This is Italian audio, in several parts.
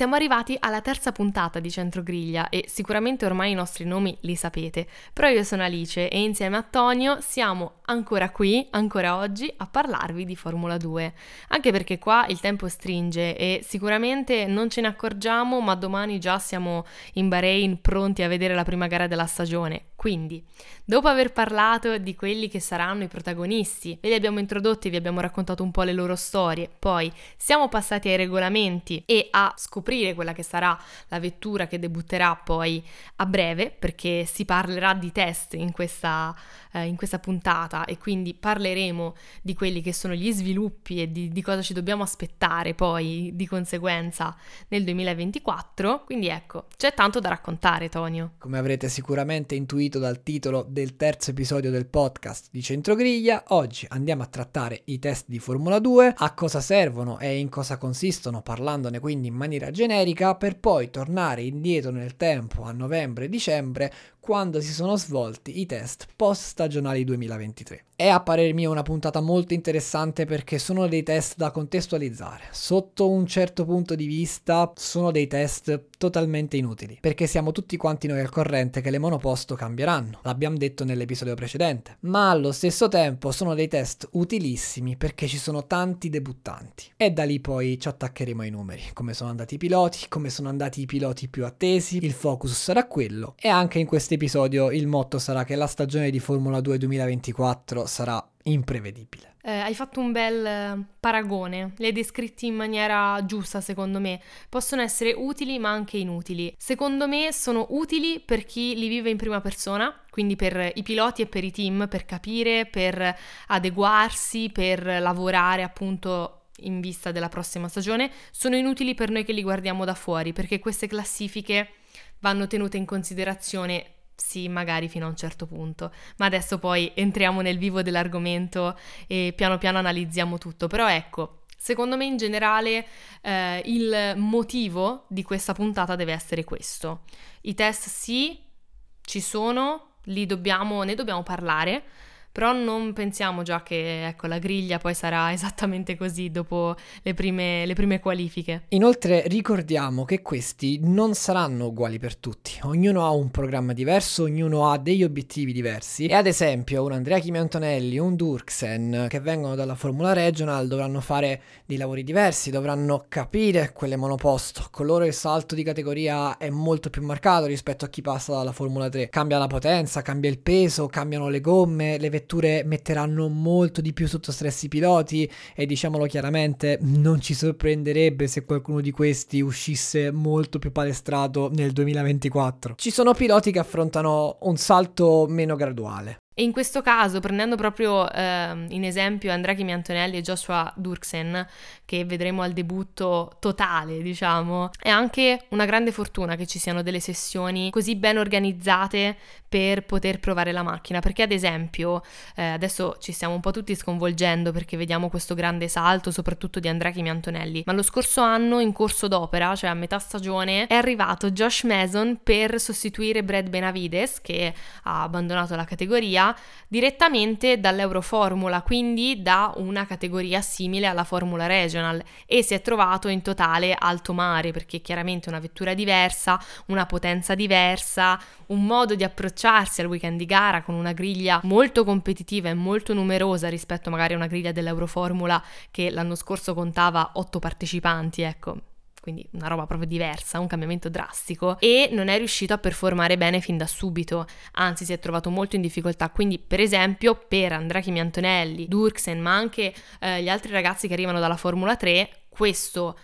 Siamo arrivati alla terza puntata di Centro Griglia e sicuramente ormai i nostri nomi li sapete, però io sono Alice e insieme a Tonio siamo ancora qui, ancora oggi, a parlarvi di Formula 2, anche perché qua il tempo stringe e sicuramente non ce ne accorgiamo, ma domani già siamo in Bahrain pronti a vedere la prima gara della stagione. Quindi, dopo aver parlato di quelli che saranno i protagonisti, ve li abbiamo introdotti, vi abbiamo raccontato un po' le loro storie, poi siamo passati ai regolamenti e a scoprire quella che sarà la vettura che debutterà poi a breve, perché si parlerà di test in questa puntata e quindi parleremo di quelli che sono gli sviluppi e di cosa ci dobbiamo aspettare poi di conseguenza nel 2024, quindi ecco, c'è tanto da raccontare, Tonio. Come avrete sicuramente intuito dal titolo del terzo episodio del podcast di Centro Griglia, oggi andiamo a trattare i test di Formula 2, a cosa servono e in cosa consistono, parlandone quindi in maniera generica, per poi tornare indietro nel tempo a novembre e dicembre, quando si sono svolti i test post stagionali 2023. È a parer mio una puntata molto interessante perché sono dei test da contestualizzare. Sotto un certo punto di vista sono dei test totalmente inutili, perché siamo tutti quanti noi al corrente che le monoposto cambieranno, l'abbiamo detto nell'episodio precedente, ma allo stesso tempo sono dei test utilissimi perché ci sono tanti debuttanti e da lì poi ci attaccheremo ai numeri, come sono andati i piloti, come sono andati i piloti più attesi, il focus sarà quello e anche in questo episodio il motto sarà che la stagione di Formula 2 2024 sarà imprevedibile. Hai fatto un bel paragone, li hai descritti in maniera giusta secondo me, possono essere utili ma anche inutili. Secondo me sono utili per chi li vive in prima persona, quindi per i piloti e per i team, per capire, per adeguarsi, per lavorare appunto in vista della prossima stagione. Sono inutili per noi che li guardiamo da fuori, perché queste classifiche vanno tenute in considerazione sì, magari fino a un certo punto, ma adesso poi entriamo nel vivo dell'argomento e piano piano analizziamo tutto. Però ecco, secondo me in generale il motivo di questa puntata deve essere questo. I test sì, ci sono, ne dobbiamo parlare, però non pensiamo già che ecco la griglia poi sarà esattamente così dopo le prime qualifiche. Inoltre ricordiamo che questi non saranno uguali per tutti, ognuno ha un programma diverso, ognuno ha degli obiettivi diversi e ad esempio un Andrea Kimi Antonelli, un Durksen che vengono dalla Formula Regional dovranno fare dei lavori diversi, dovranno capire quelle monoposto, con loro il salto di categoria è molto più marcato rispetto a chi passa dalla Formula 3, cambia la potenza, cambia il peso, cambiano le gomme, le vetture metteranno molto di più sotto stress i piloti e diciamolo chiaramente non ci sorprenderebbe se qualcuno di questi uscisse molto più palestrato nel 2024. Ci sono piloti che affrontano un salto meno graduale. E in questo caso, prendendo proprio in esempio Andrea Kimi Antonelli e Joshua Durksen, che vedremo al debutto totale, diciamo, è anche una grande fortuna che ci siano delle sessioni così ben organizzate per poter provare la macchina, perché ad esempio adesso ci stiamo un po' tutti sconvolgendo perché vediamo questo grande salto soprattutto di Andrea Kimi Antonelli, ma lo scorso anno in corso d'opera, cioè a metà stagione, è arrivato Josh Mason per sostituire Brad Benavides, che ha abbandonato la categoria, direttamente dall'Euroformula, quindi da una categoria simile alla Formula Regional, e si è trovato in totale alto mare perché chiaramente una vettura diversa, una potenza diversa, un modo di approcciarsi al weekend di gara con una griglia molto competitiva e molto numerosa rispetto magari a una griglia dell'Euroformula che l'anno scorso contava 8 partecipanti, ecco. Quindi una roba proprio diversa, un cambiamento drastico, e non è riuscito a performare bene fin da subito, anzi si è trovato molto in difficoltà. Quindi per esempio per Andrea Kimi Antonelli, Durksen, ma anche gli altri ragazzi che arrivano dalla Formula 3, questo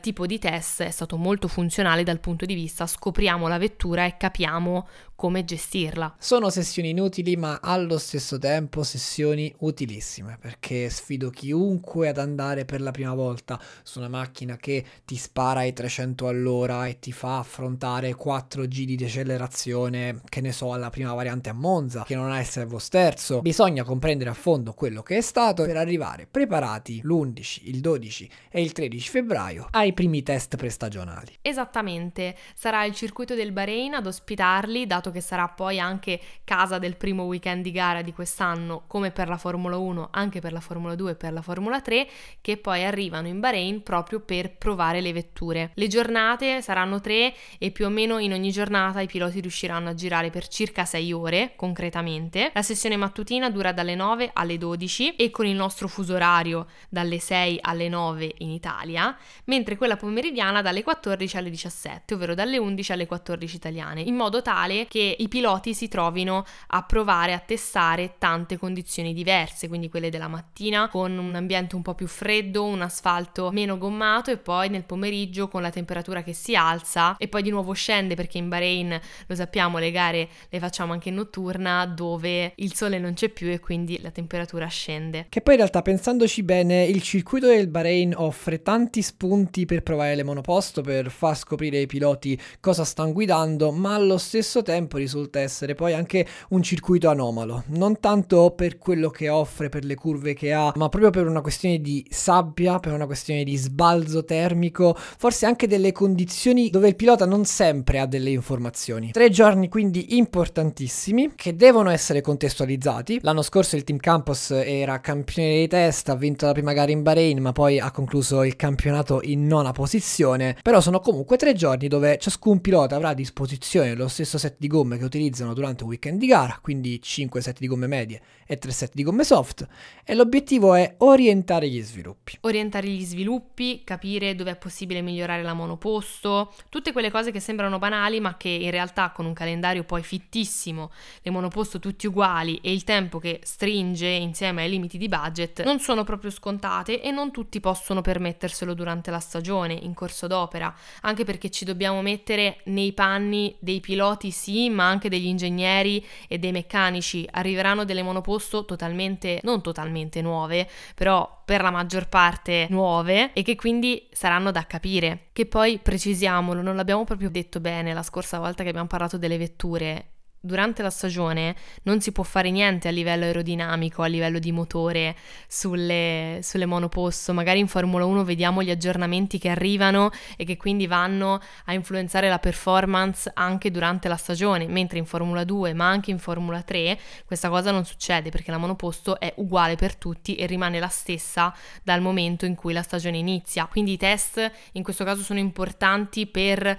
tipo di test è stato molto funzionale dal punto di vista scopriamo la vettura e capiamo come gestirla. Sono sessioni inutili ma allo stesso tempo sessioni utilissime, perché sfido chiunque ad andare per la prima volta su una macchina che ti spara ai 300 all'ora e ti fa affrontare 4 G di decelerazione, che ne so, alla prima variante a Monza, che non ha il servo sterzo. Bisogna comprendere a fondo quello che è stato per arrivare preparati l'11, il 12 e il 13 febbraio ai primi test prestagionali. Esattamente, sarà il circuito del Bahrain ad ospitarli, dato dato che sarà poi anche casa del primo weekend di gara di quest'anno, come per la Formula 1, anche per la Formula 2 e per la Formula 3, che poi arrivano in Bahrain proprio per provare le vetture. Le giornate saranno 3 e più o meno in ogni giornata i piloti riusciranno a girare per circa 6 ore concretamente. La sessione mattutina dura dalle 9 alle 12 e con il nostro fuso orario dalle 6 alle 9 in Italia, mentre quella pomeridiana dalle 14 alle 17, ovvero dalle 11 alle 14 italiane, in modo tale che i piloti si trovino a provare, a testare tante condizioni diverse, quindi quelle della mattina con un ambiente un po' più freddo, un asfalto meno gommato e poi nel pomeriggio con la temperatura che si alza e poi di nuovo scende, perché in Bahrain, lo sappiamo, le gare le facciamo anche in notturna dove il sole non c'è più e quindi la temperatura scende. Che poi in realtà, pensandoci bene, il circuito del Bahrain offre tanti spunti per provare le monoposto, per far scoprire ai piloti cosa stanno guidando, ma allo stesso tempo risulta essere poi anche un circuito anomalo, non tanto per quello che offre, per le curve che ha, ma proprio per una questione di sabbia, per una questione di sbalzo termico, forse anche delle condizioni dove il pilota non sempre ha delle informazioni. 3 giorni quindi importantissimi che devono essere contestualizzati. L'anno scorso il team Campos era campione di testa, ha vinto la prima gara in Bahrain ma poi ha concluso il campionato in 9ª posizione, però sono comunque 3 giorni dove ciascun pilota avrà a disposizione lo stesso set di gomme che utilizzano durante un weekend di gara, quindi 5 set di gomme medie e 3 set di gomme soft, e l'obiettivo è orientare gli sviluppi, capire dove è possibile migliorare la monoposto, tutte quelle cose che sembrano banali ma che in realtà con un calendario poi fittissimo, le monoposto tutti uguali e il tempo che stringe insieme ai limiti di budget, non sono proprio scontate e non tutti possono permetterselo durante la stagione in corso d'opera, anche perché ci dobbiamo mettere nei panni dei piloti sì, ma anche degli ingegneri e dei meccanici. Arriveranno delle monoposto non totalmente nuove, però per la maggior parte nuove, e che quindi saranno da capire. Che poi, precisiamolo, non l'abbiamo proprio detto bene la scorsa volta che abbiamo parlato delle vetture. Durante la stagione non si può fare niente a livello aerodinamico, a livello di motore sulle monoposto. Magari in Formula 1 vediamo gli aggiornamenti che arrivano e che quindi vanno a influenzare la performance anche durante la stagione, mentre in Formula 2 ma anche in Formula 3 questa cosa non succede, perché la monoposto è uguale per tutti e rimane la stessa dal momento in cui la stagione inizia. Quindi i test in questo caso sono importanti per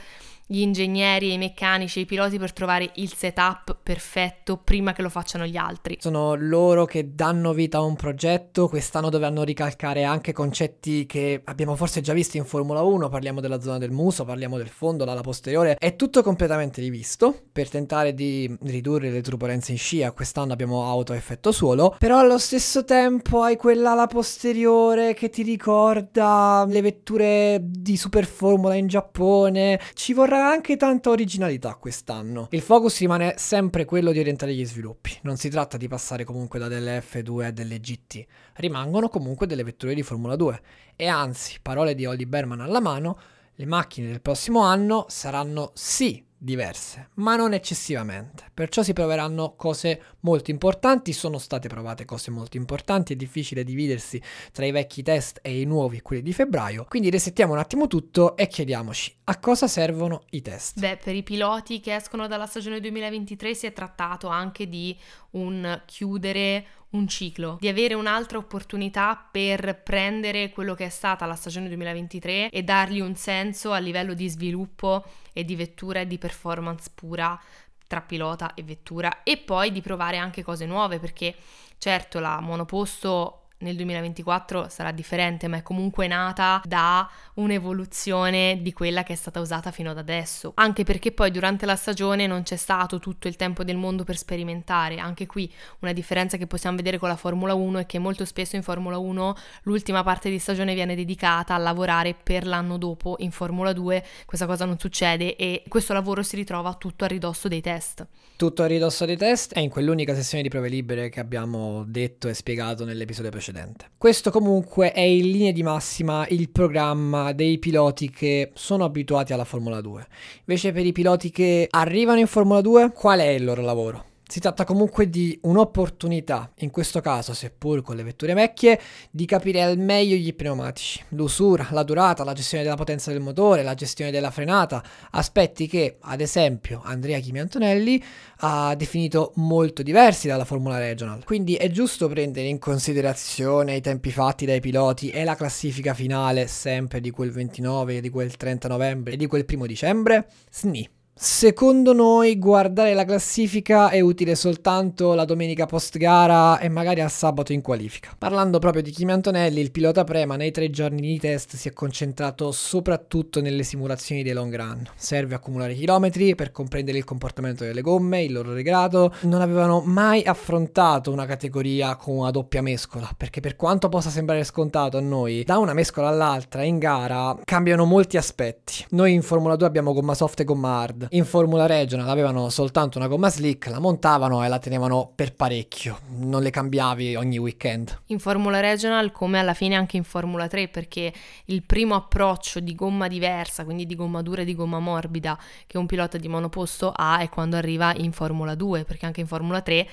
gli ingegneri, i meccanici, i piloti, per trovare il setup perfetto prima che lo facciano gli altri. Sono loro che danno vita a un progetto. Quest'anno dovranno ricalcare anche concetti che abbiamo forse già visto in Formula 1, parliamo della zona del muso, parliamo del fondo, l'ala posteriore, è tutto completamente rivisto per tentare di ridurre le turbolenze in scia. Quest'anno abbiamo auto a effetto suolo, però allo stesso tempo hai quell'ala posteriore che ti ricorda le vetture di Super Formula in Giappone. Ci vorrà anche tanta originalità quest'anno. Il focus rimane sempre quello di orientare gli sviluppi, non si tratta di passare comunque da delle F2 a delle GT, rimangono comunque delle vetture di Formula 2 e anzi, parole di Oliver Bearman alla mano, le macchine del prossimo anno saranno sì diverse, ma non eccessivamente, perciò si proveranno cose molto importanti, sono state provate cose molto importanti, è difficile dividersi tra i vecchi test e i nuovi, quelli di febbraio, quindi resettiamo un attimo tutto e chiediamoci a cosa servono i test. Beh, per i piloti che escono dalla stagione 2023 si è trattato anche di un chiudere un ciclo, di avere un'altra opportunità per prendere quello che è stata la stagione 2023 e dargli un senso a livello di sviluppo e di vettura e di performance pura tra pilota e vettura, e poi di provare anche cose nuove, perché certo la monoposto nel 2024 sarà differente, ma è comunque nata da un'evoluzione di quella che è stata usata fino ad adesso, anche perché poi durante la stagione non c'è stato tutto il tempo del mondo per sperimentare. Anche qui una differenza che possiamo vedere con la Formula 1 è che molto spesso in Formula 1 l'ultima parte di stagione viene dedicata a lavorare per l'anno dopo. In Formula 2 questa cosa non succede e questo lavoro si ritrova tutto a ridosso dei test, e in quell'unica sessione di prove libere che abbiamo detto e spiegato nell'episodio precedente. Questo comunque è in linea di massima il programma dei piloti che sono abituati alla Formula 2. Invece per i piloti che arrivano in Formula 2, qual è il loro lavoro? Si tratta comunque di un'opportunità, in questo caso seppur con le vetture vecchie, di capire al meglio gli pneumatici, l'usura, la durata, la gestione della potenza del motore, la gestione della frenata, aspetti che ad esempio Andrea Kimi Antonelli ha definito molto diversi dalla Formula Regional. Quindi è giusto prendere in considerazione i tempi fatti dai piloti e la classifica finale sempre di quel 29, di quel 30 novembre e di quel 1° dicembre? Sni. Secondo noi guardare la classifica è utile soltanto la domenica post gara e magari al sabato in qualifica. Parlando proprio di Kimi Antonelli, il pilota Prema nei 3 giorni di test si è concentrato soprattutto nelle simulazioni dei long run. Serve accumulare chilometri per comprendere il comportamento delle gomme, il loro degrado. Non avevano mai affrontato una categoria con una doppia mescola, perché per quanto possa sembrare scontato a noi, da una mescola all'altra in gara cambiano molti aspetti. Noi in Formula 2 abbiamo gomma soft e gomma hard. In Formula Regional avevano soltanto una gomma slick, la montavano e la tenevano per parecchio, non le cambiavi ogni weekend. In Formula Regional, come alla fine anche in Formula 3, perché il primo approccio di gomma diversa, quindi di gomma dura e di gomma morbida, che un pilota di monoposto ha è quando arriva in Formula 2, perché anche in Formula 3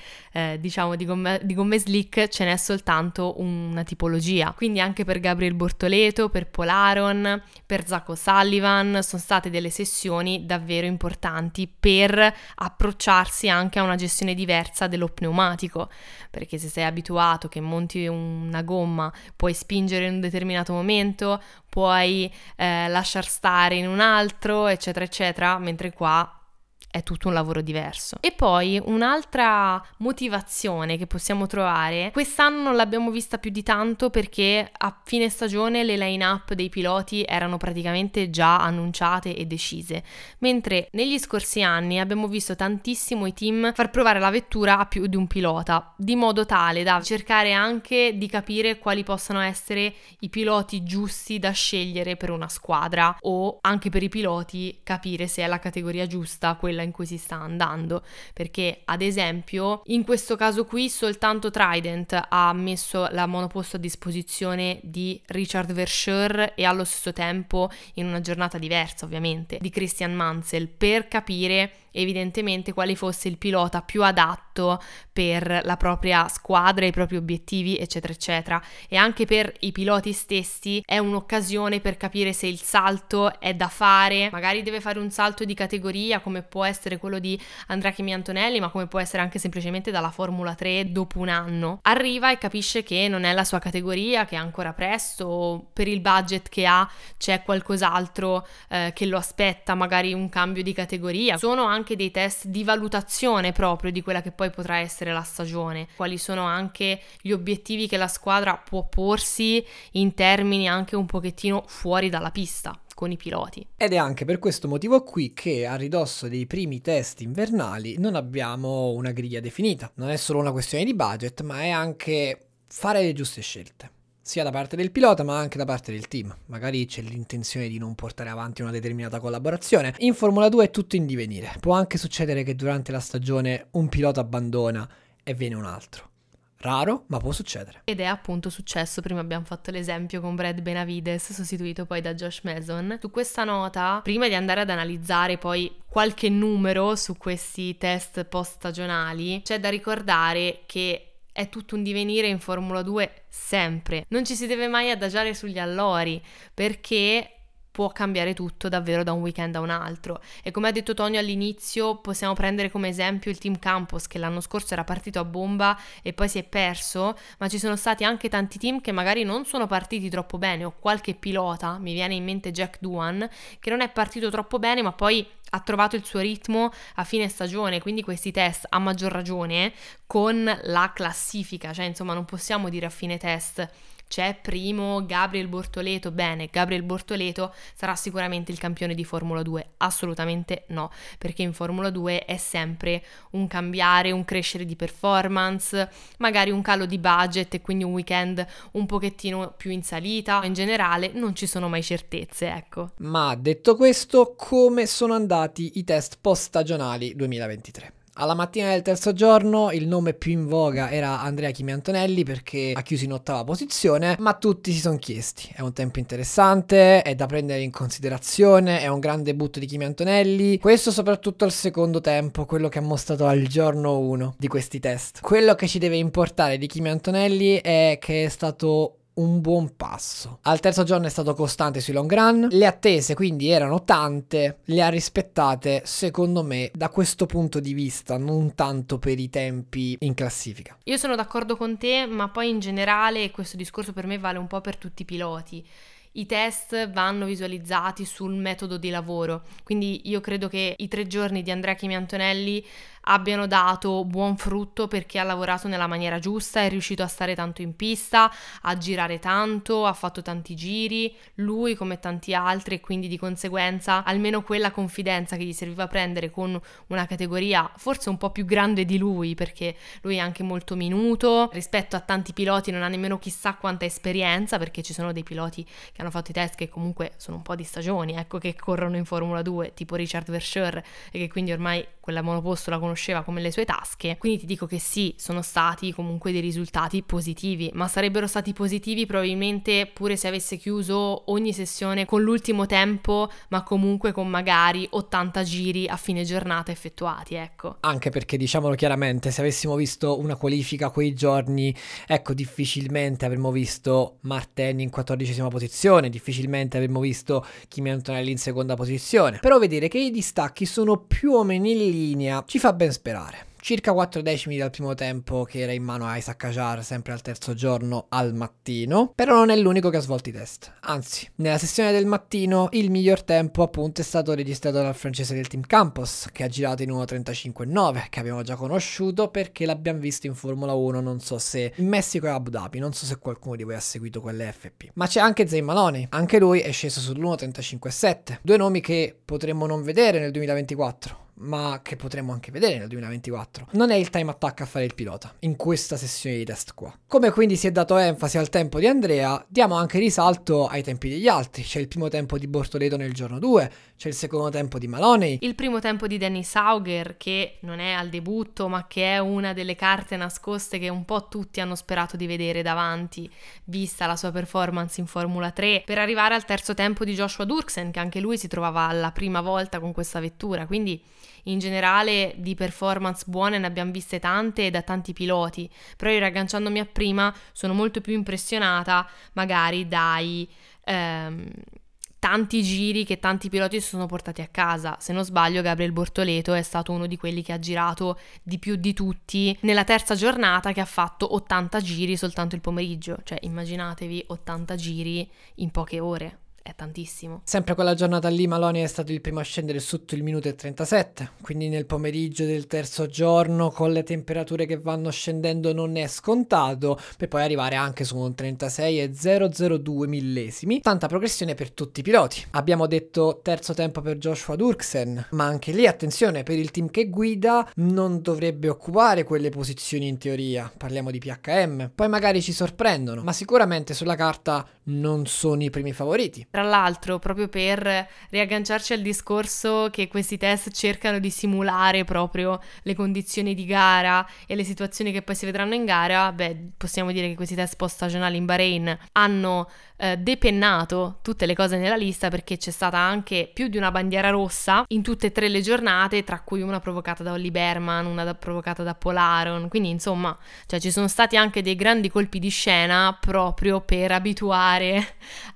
diciamo di gomme slick ce n'è soltanto una tipologia. Quindi anche per Gabriel Bortoleto, per Polaron, per Zacco Sullivan sono state delle sessioni davvero importanti per approcciarsi anche a una gestione diversa dello pneumatico, perché se sei abituato che monti una gomma puoi spingere in un determinato momento, puoi lasciar stare in un altro, eccetera eccetera, mentre qua è tutto un lavoro diverso. E poi un'altra motivazione che possiamo trovare, quest'anno non l'abbiamo vista più di tanto perché a fine stagione le line-up dei piloti erano praticamente già annunciate e decise, mentre negli scorsi anni abbiamo visto tantissimo i team far provare la vettura a più di un pilota, di modo tale da cercare anche di capire quali possano essere i piloti giusti da scegliere per una squadra, o anche per i piloti capire se è la categoria giusta quella in cui si sta andando, perché ad esempio in questo caso qui soltanto Trident ha messo la monoposto a disposizione di Richard Verschoor e allo stesso tempo, in una giornata diversa ovviamente, di Christian Mansell, per capire evidentemente quale fosse il pilota più adatto per la propria squadra, i propri obiettivi, eccetera eccetera. E anche per i piloti stessi è un'occasione per capire se il salto è da fare, magari deve fare un salto di categoria come può essere quello di Andrea Kimi Antonelli, ma come può essere anche semplicemente dalla Formula 3 dopo un anno. Arriva e capisce che non è la sua categoria, che è ancora presto, o per il budget che ha c'è qualcos'altro che lo aspetta, magari un cambio di categoria. Sono anche dei test di valutazione proprio di quella che poi potrà essere la stagione, quali sono anche gli obiettivi che la squadra può porsi in termini anche un pochettino fuori dalla pista con i piloti. Ed è anche per questo motivo qui che a ridosso dei primi test invernali non abbiamo una griglia definita. Non è solo una questione di budget, ma è anche fare le giuste scelte, sia da parte del pilota ma anche da parte del team. Magari c'è l'intenzione di non portare avanti una determinata collaborazione. In Formula 2 è tutto in divenire. Può anche succedere che durante la stagione un pilota abbandona e viene un altro. Raro, ma può succedere. Ed è appunto successo, prima abbiamo fatto l'esempio con Brad Benavides, sostituito poi da Josh Mason. Su questa nota, prima di andare ad analizzare poi qualche numero su questi test post-stagionali, c'è da ricordare che è tutto un divenire in Formula 2 sempre. Non ci si deve mai adagiare sugli allori, perché può cambiare tutto davvero da un weekend a un altro. E come ha detto Tonio all'inizio, possiamo prendere come esempio il team Campos, che l'anno scorso era partito a bomba e poi si è perso, ma ci sono stati anche tanti team che magari non sono partiti troppo bene, o qualche pilota, mi viene in mente Jack Doohan, che non è partito troppo bene ma poi ha trovato il suo ritmo a fine stagione. Quindi questi test, a maggior ragione con la classifica, cioè insomma non possiamo dire a fine test c'è primo Gabriel Bortoleto, bene, Gabriel Bortoleto sarà sicuramente il campione di Formula 2, assolutamente no, perché in Formula 2 è sempre un cambiare, un crescere di performance, magari un calo di budget e quindi un weekend un pochettino più in salita. In generale non ci sono mai certezze, ecco. Ma detto questo, come sono andati i test post-stagionali 2023? Alla mattina del terzo giorno il nome più in voga era Andrea Kimi Antonelli, perché ha chiuso in ottava posizione, ma tutti si sono chiesti: è un tempo interessante, è da prendere in considerazione, è un gran debutto di Kimi Antonelli, questo soprattutto al secondo tempo, quello che ha mostrato al giorno 1 di questi test. Quello che ci deve importare di Kimi Antonelli è che è stato un buon passo. Al terzo giorno è stato costante sui long run, le attese quindi erano tante, le ha rispettate secondo me da questo punto di vista, non tanto per i tempi in classifica. Io sono d'accordo con te, ma poi in generale questo discorso per me vale un po' per tutti i piloti. I test vanno visualizzati sul metodo di lavoro, quindi io credo che i 3 giorni di Andrea Kimi Antonelli abbiano dato buon frutto, perché ha lavorato nella maniera giusta, è riuscito a stare tanto in pista, a girare tanto, ha fatto tanti giri, lui come tanti altri, e quindi di conseguenza almeno quella confidenza che gli serviva a prendere con una categoria forse un po' più grande di lui, perché lui è anche molto minuto, rispetto a tanti piloti non ha nemmeno chissà quanta esperienza, perché ci sono dei piloti che hanno fatto i test che comunque sono un po' di stagioni, ecco, che corrono in Formula 2, tipo Richard Verschoor, e che quindi ormai quella monoposto la conosceva come le sue tasche. Quindi ti dico che sì, sono stati comunque dei risultati positivi, ma sarebbero stati positivi probabilmente pure se avesse chiuso ogni sessione con l'ultimo tempo, ma comunque con magari 80 giri a fine giornata effettuati, ecco. Anche perché, diciamolo chiaramente, se avessimo visto una qualifica quei giorni, ecco, difficilmente avremmo visto Martin in 14ª posizione, difficilmente avremmo visto Kimi Antonelli in seconda posizione. Però vedere che i distacchi sono più o meno in linea ci fa ben sperare. Circa 4 decimi dal primo tempo che era in mano a Isack Hadjar, sempre al terzo giorno al mattino. Però non è l'unico che ha svolto i test, anzi, nella sessione del mattino il miglior tempo appunto è stato registrato dal francese del team Campos, che ha girato in 1.35.9, che abbiamo già conosciuto perché l'abbiamo visto in Formula 1, non so se in Messico e Abu Dhabi, non so se qualcuno di voi ha seguito quelle FP. Ma c'è anche Zane Maloney, anche lui è sceso sull'1.35.7, 2 nomi che potremmo non vedere nel 2024, ma che potremmo anche vedere nel 2024. Non è il time attack a fare il pilota in questa sessione di test qua. Come quindi si è dato enfasi al tempo di Andrea, diamo anche risalto ai tempi degli altri. C'è il primo tempo di Bortoleto nel giorno 2, c'è il secondo tempo di Maloney, il primo tempo di Dennis Hauger, che non è al debutto ma che è una delle carte nascoste che un po' tutti hanno sperato di vedere davanti, vista la sua performance in Formula 3, per arrivare al terzo tempo di Joshua Durksen, che anche lui si trovava alla prima volta con questa vettura. Quindi in generale di performance buone ne abbiamo viste tante da tanti piloti, però io, riagganciandomi a prima, sono molto più impressionata magari dai tanti giri che tanti piloti si sono portati a casa. Se non sbaglio, Gabriel Bortoleto è stato uno di quelli che ha girato di più di tutti nella terza giornata, che ha fatto 80 giri soltanto il pomeriggio. Cioè immaginatevi 80 giri in poche ore, è tantissimo. Sempre quella giornata lì Maloney è stato il primo a scendere sotto il minuto e 37, quindi nel pomeriggio del terzo giorno, con le temperature che vanno scendendo, non è scontato, per poi arrivare anche su un 36,002 millesimi. Tanta progressione per tutti i piloti. Abbiamo detto terzo tempo per Joshua Durksen, ma anche lì attenzione, per il team che guida non dovrebbe occupare quelle posizioni in teoria, parliamo di PHM. Poi magari ci sorprendono, ma sicuramente sulla carta non sono i primi favoriti. Tra l'altro, proprio per riagganciarci al discorso che questi test cercano di simulare proprio le condizioni di gara e le situazioni che poi si vedranno in gara, beh, possiamo dire che questi test post-stagionali in Bahrain hanno depennato tutte le cose nella lista, perché c'è stata anche più di una bandiera rossa in tutte e 3 le giornate, tra cui una provocata da Oliver Bearman, provocata da Polaron, quindi insomma, cioè, ci sono stati anche dei grandi colpi di scena proprio per abituare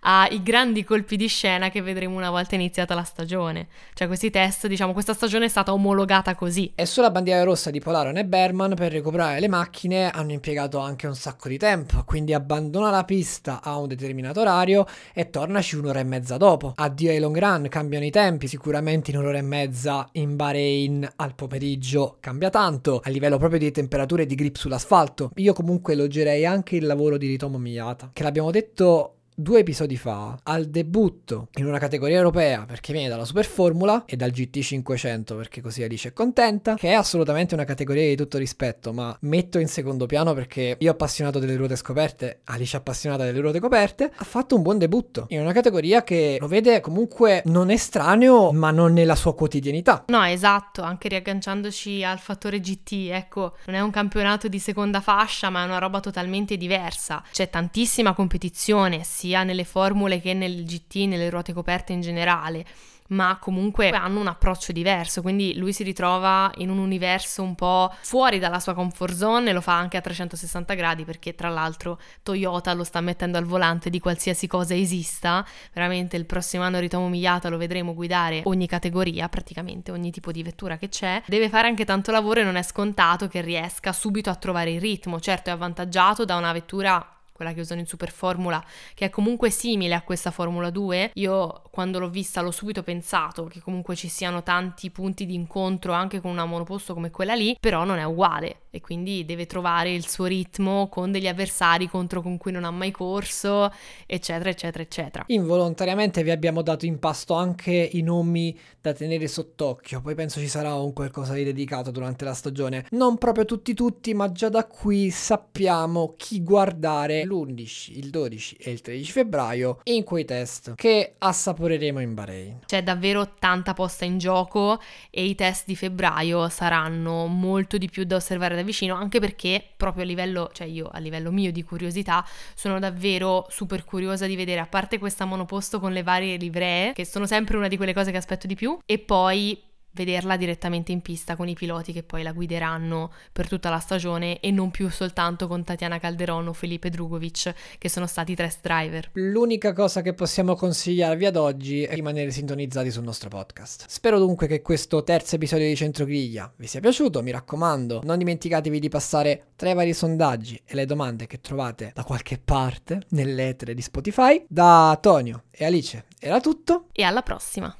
ai grandi colpi di scena che vedremo una volta iniziata la stagione. Cioè questi test, diciamo, questa stagione è stata omologata così. E sulla bandiera rossa di Polaron e Bearman, per recuperare le macchine hanno impiegato anche un sacco di tempo, quindi abbandona la pista a un determinato orario e tornaci 1 ora e mezza dopo. Addio ai long run, cambiano i tempi, sicuramente in 1 ora e mezza in Bahrain al pomeriggio cambia tanto, a livello proprio di temperature e di grip sull'asfalto. Io comunque elogerei anche il lavoro di Ritomo Miyata, che l'abbiamo detto due episodi fa al debutto in una categoria europea, perché viene dalla Super Formula e dal GT 500 perché così Alice è contenta, che è assolutamente una categoria di tutto rispetto, ma metto in secondo piano perché io appassionato delle ruote scoperte, Alice appassionata delle ruote coperte, ha fatto un buon debutto in una categoria che lo vede comunque non estraneo ma non nella sua quotidianità. No, esatto, anche riagganciandoci al fattore GT, ecco, non è un campionato di seconda fascia ma è una roba totalmente diversa, c'è tantissima competizione sia nelle formule che nel GT, nelle ruote coperte in generale, ma comunque hanno un approccio diverso, quindi lui si ritrova in un universo un po' fuori dalla sua comfort zone e lo fa anche a 360 gradi perché tra l'altro Toyota lo sta mettendo al volante di qualsiasi cosa esista, veramente il prossimo anno Ritomo Miyata lo vedremo guidare ogni categoria, praticamente ogni tipo di vettura che c'è, deve fare anche tanto lavoro e non è scontato che riesca subito a trovare il ritmo, certo è avvantaggiato da una vettura, quella che usano in Super Formula, che è comunque simile a questa Formula 2. Io quando l'ho vista l'ho subito pensato che comunque ci siano tanti punti di incontro anche con una monoposto come quella lì, però non è uguale e quindi deve trovare il suo ritmo con degli avversari contro con cui non ha mai corso, eccetera eccetera eccetera. Involontariamente vi abbiamo dato in pasto anche i nomi da tenere sott'occhio, poi penso ci sarà un qualcosa di dedicato durante la stagione, non proprio tutti ma già da qui sappiamo chi guardare l'11, il 12 e il 13 febbraio in quei test che assaporeremo in Bahrain. C'è davvero tanta posta in gioco e i test di febbraio saranno molto di più da osservare da vicino, anche perché proprio a livello, cioè io a livello mio di curiosità sono davvero super curiosa di vedere, a parte questa monoposto con le varie livree che sono sempre una di quelle cose che aspetto di più, e poi vederla direttamente in pista con i piloti che poi la guideranno per tutta la stagione e non più soltanto con Tatiana Calderon o Felipe Drugovich che sono stati test driver. L'unica cosa che possiamo consigliarvi ad oggi è rimanere sintonizzati sul nostro podcast. Spero dunque che questo terzo episodio di Centro Griglia vi sia piaciuto, mi raccomando non dimenticatevi di passare tra i vari sondaggi e le domande che trovate da qualche parte nell'etere di Spotify. Da Tonio e Alice era tutto e alla prossima!